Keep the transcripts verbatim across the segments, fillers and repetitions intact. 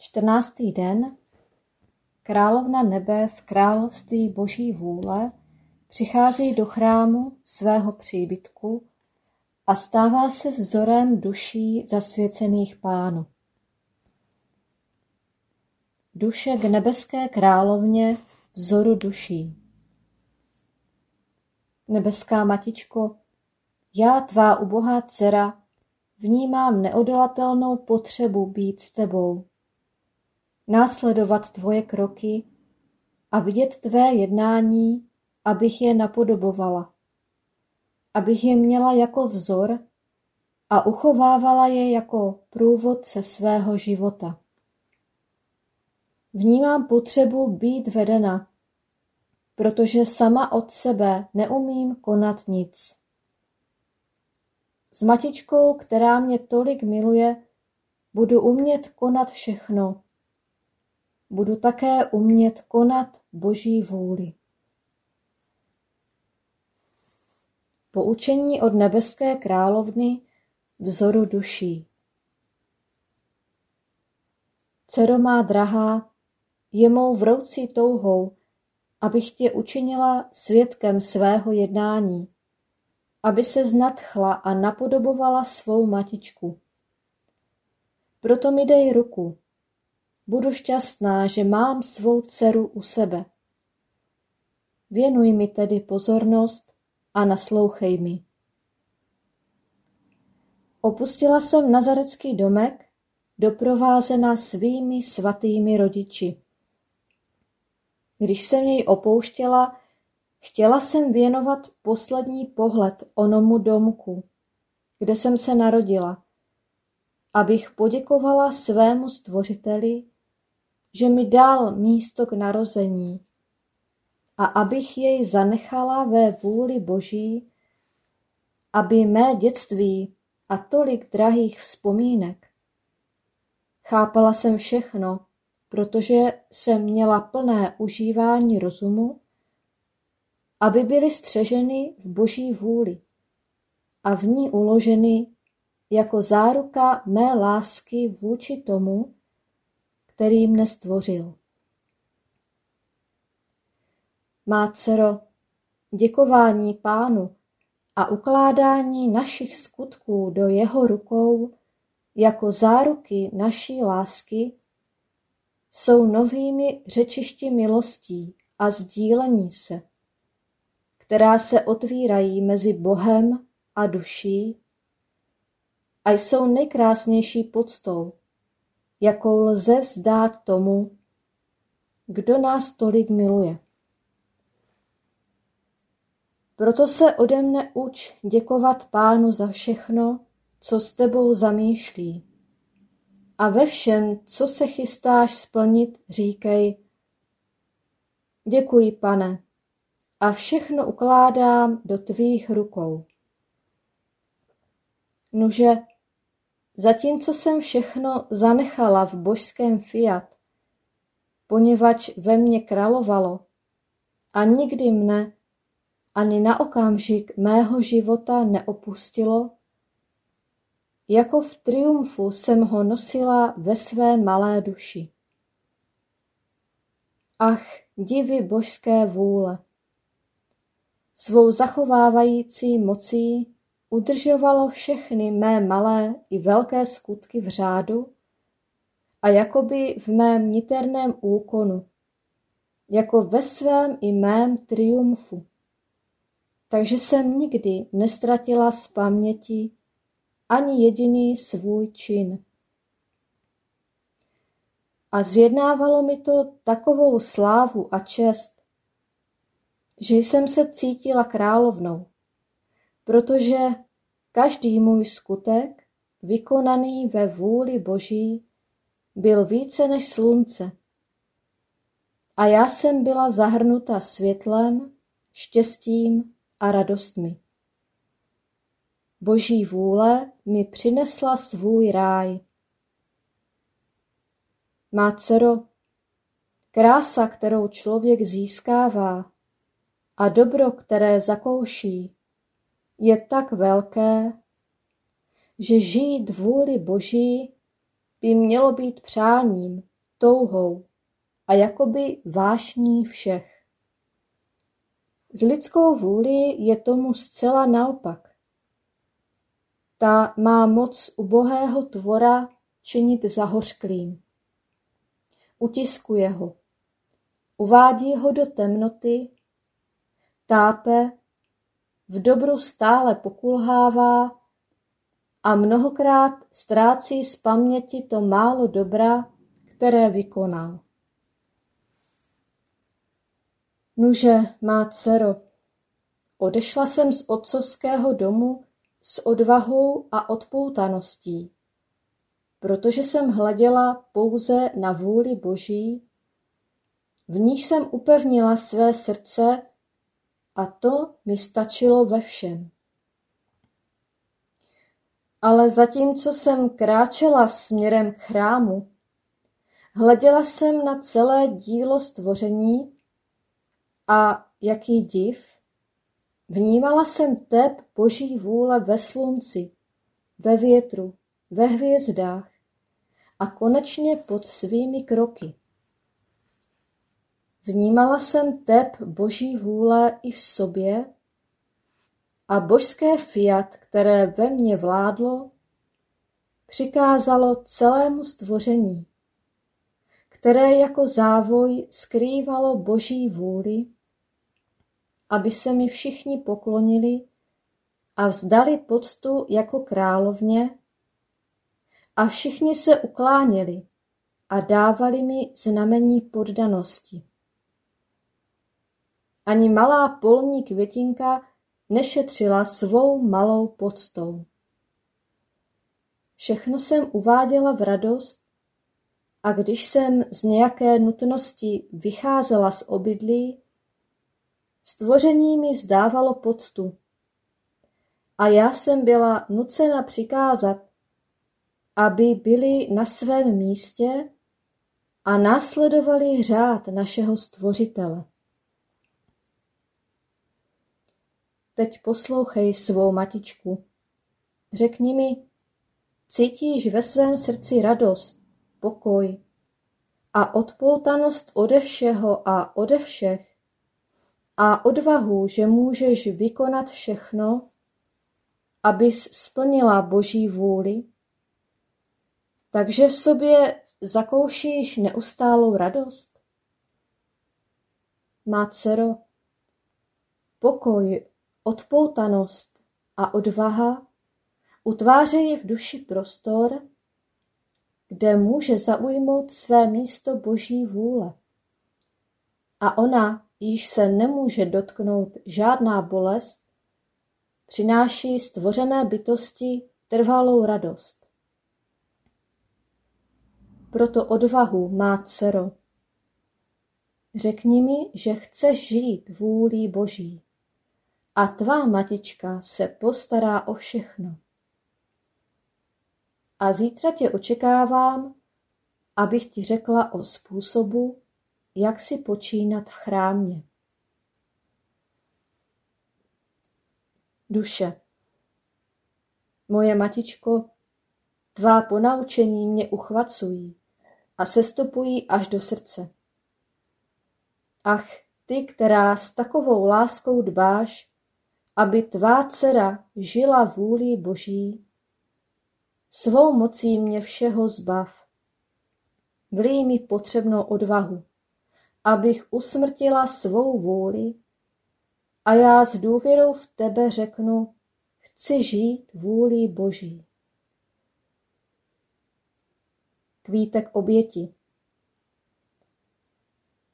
čtrnáctý den. Královna nebe v království Boží vůle přichází do chrámu svého příbytku a stává se vzorem duší zasvěcených Pánu. Duše k nebeské královně, vzoru duší. Nebeská matičko, já, tvá ubohá dcera, vnímám neodolatelnou potřebu být s tebou, následovat tvoje kroky a vidět tvé jednání, abych je napodobovala, abych je měla jako vzor a uchovávala je jako průvodce svého života. Vnímám potřebu být vedena, protože sama od sebe neumím konat nic. S matičkou, která mě tolik miluje, budu umět konat všechno. Budu také umět konat Boží vůli. Poučení od nebeské královny, vzoru duší. Dcero má drahá, je mou vroucí touhou, abych tě učinila svědkem svého jednání, aby se znadchla a napodobovala svou matičku. Proto mi dej ruku. Budu šťastná, že mám svou dceru u sebe. Věnuj mi tedy pozornost a naslouchej mi. Opustila jsem nazarecký domek, doprovázena svými svatými rodiči. Když jsem jej opouštěla, Chtěla jsem věnovat poslední pohled onomu domku, kde jsem se narodila, abych poděkovala svému Stvořiteli, že mi dal místo k narození a abych jej zanechala ve vůli Boží, aby mé dětství a tolik drahých vzpomínek. Chápala jsem všechno, protože jsem měla plné užívání rozumu, aby byly střeženy v Boží vůli a v ní uloženy jako záruka mé lásky vůči tomu, který mne stvořil. Má dcero, děkování Pánu a ukládání našich skutků do jeho rukou jako záruky naší lásky jsou novými řečišti milostí a sdílení se, která se otvírají mezi Bohem a duší a jsou nejkrásnější poctou, jakou lze vzdát tomu, kdo nás tolik miluje. Proto se ode mne uč děkovat Pánu za všechno, co s tebou zamýšlí. A ve všem, co se chystáš splnit, říkej: děkuji, Pane, a všechno ukládám do tvých rukou. Nuže, zatímco jsem všechno zanechala v božském fiat, poněvadž ve mně královalo a nikdy mne ani na okamžik mého života neopustilo, jako v triumfu jsem ho nosila ve své malé duši. Ach, divy božské vůle! Svou zachovávající mocí udržovalo všechny mé malé i velké skutky v řádu a jakoby v mém niterném úkonu, jako ve svém i mém triumfu. Takže jsem nikdy nestratila z paměti ani jediný svůj čin. A zjednávalo mi to takovou slávu a čest, že jsem se cítila královnou, protože každý můj skutek, vykonaný ve vůli Boží, byl více než slunce. A já jsem byla zahrnuta světlem, štěstím a radostmi. Boží vůle mi přinesla svůj ráj. Má dcero, krása, kterou člověk získává, a dobro, které zakouší, je tak velké, že žít vůli Boží by mělo být přáním, touhou a jakoby vášní všech. S lidskou vůli je tomu zcela naopak. Ta má moc ubohého tvora činit zahořklým. Utiskuje ho, uvádí ho do temnoty, tápe, v dobru stále pokulhává a mnohokrát ztrácí z paměti to málo dobra, které vykonal. Nuže, má dcero, odešla jsem z otcovského domu s odvahou a odpoutaností, protože jsem hleděla pouze na vůli Boží, v níž jsem upevnila své srdce a to mi stačilo ve všem. Ale zatímco jsem kráčela směrem k chrámu, hleděla jsem na celé dílo stvoření a, jaký div, vnímala jsem tep Boží vůle ve slunci, ve větru, ve hvězdách a konečně pod svými kroky. Vnímala jsem tep Boží vůle i v sobě a božské fiat, které ve mně vládlo, přikázalo celému stvoření, které jako závoj skrývalo Boží vůli, aby se mi všichni poklonili a vzdali poctu jako královně, a všichni se ukláněli a dávali mi znamení poddanosti. ani malá polní květinka nešetřila svou malou poctou. Všechno jsem uváděla v radost, a když jsem z nějaké nutnosti vycházela z obydlí, stvoření mi vzdávalo poctu. A já jsem byla nucena přikázat, aby byli na svém místě a následovali řád našeho Stvořitele. Teď poslouchej svou matičku. Řekni mi, cítíš ve svém srdci radost, pokoj a odpoutanost ode všeho a ode všech a odvahu, že můžeš vykonat všechno, abys splnila Boží vůli, takže v sobě zakoušíš neustálou radost? Má dcero, pokoj, odpoutanost a odvaha utvářejí v duši prostor, kde může zaujmout své místo Boží vůle. A ona, již se nemůže dotknout žádná bolest, přináší stvořené bytosti trvalou radost. Proto odvahu, má dcero. Řekni mi, že chceš žít vůlí Boží a tvá matička se postará o všechno. A zítra tě očekávám, abych ti řekla o způsobu, jak si počínat v chrámě. Duše, moje matičko, tvá ponaučení mě uchvacují a sestupují až do srdce. Ach, ty, která s takovou láskou dbáš, aby tvá dcera žila vůlí Boží, svou mocí mě všeho zbav. Vlij mi potřebnou odvahu, abych usmrtila svou vůli, a já s důvěrou v tebe řeknu, chci žít vůlí Boží. Kvítek oběti.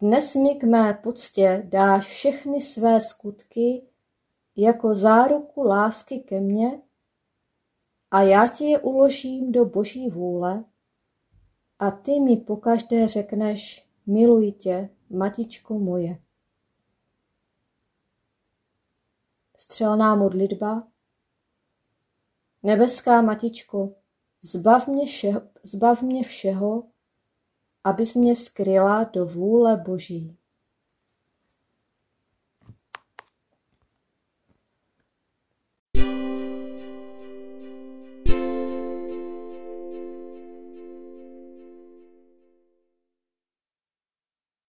Dnes mi k mé poctě dáš všechny své skutky jako záruku lásky ke mně a já ti je uložím do Boží vůle a ty mi pokaždé řekneš, miluji tě, matičko moje. Střelná modlitba. Nebeská matičko, zbav mě, vše, zbav mě všeho, abys mě skryla do vůle Boží.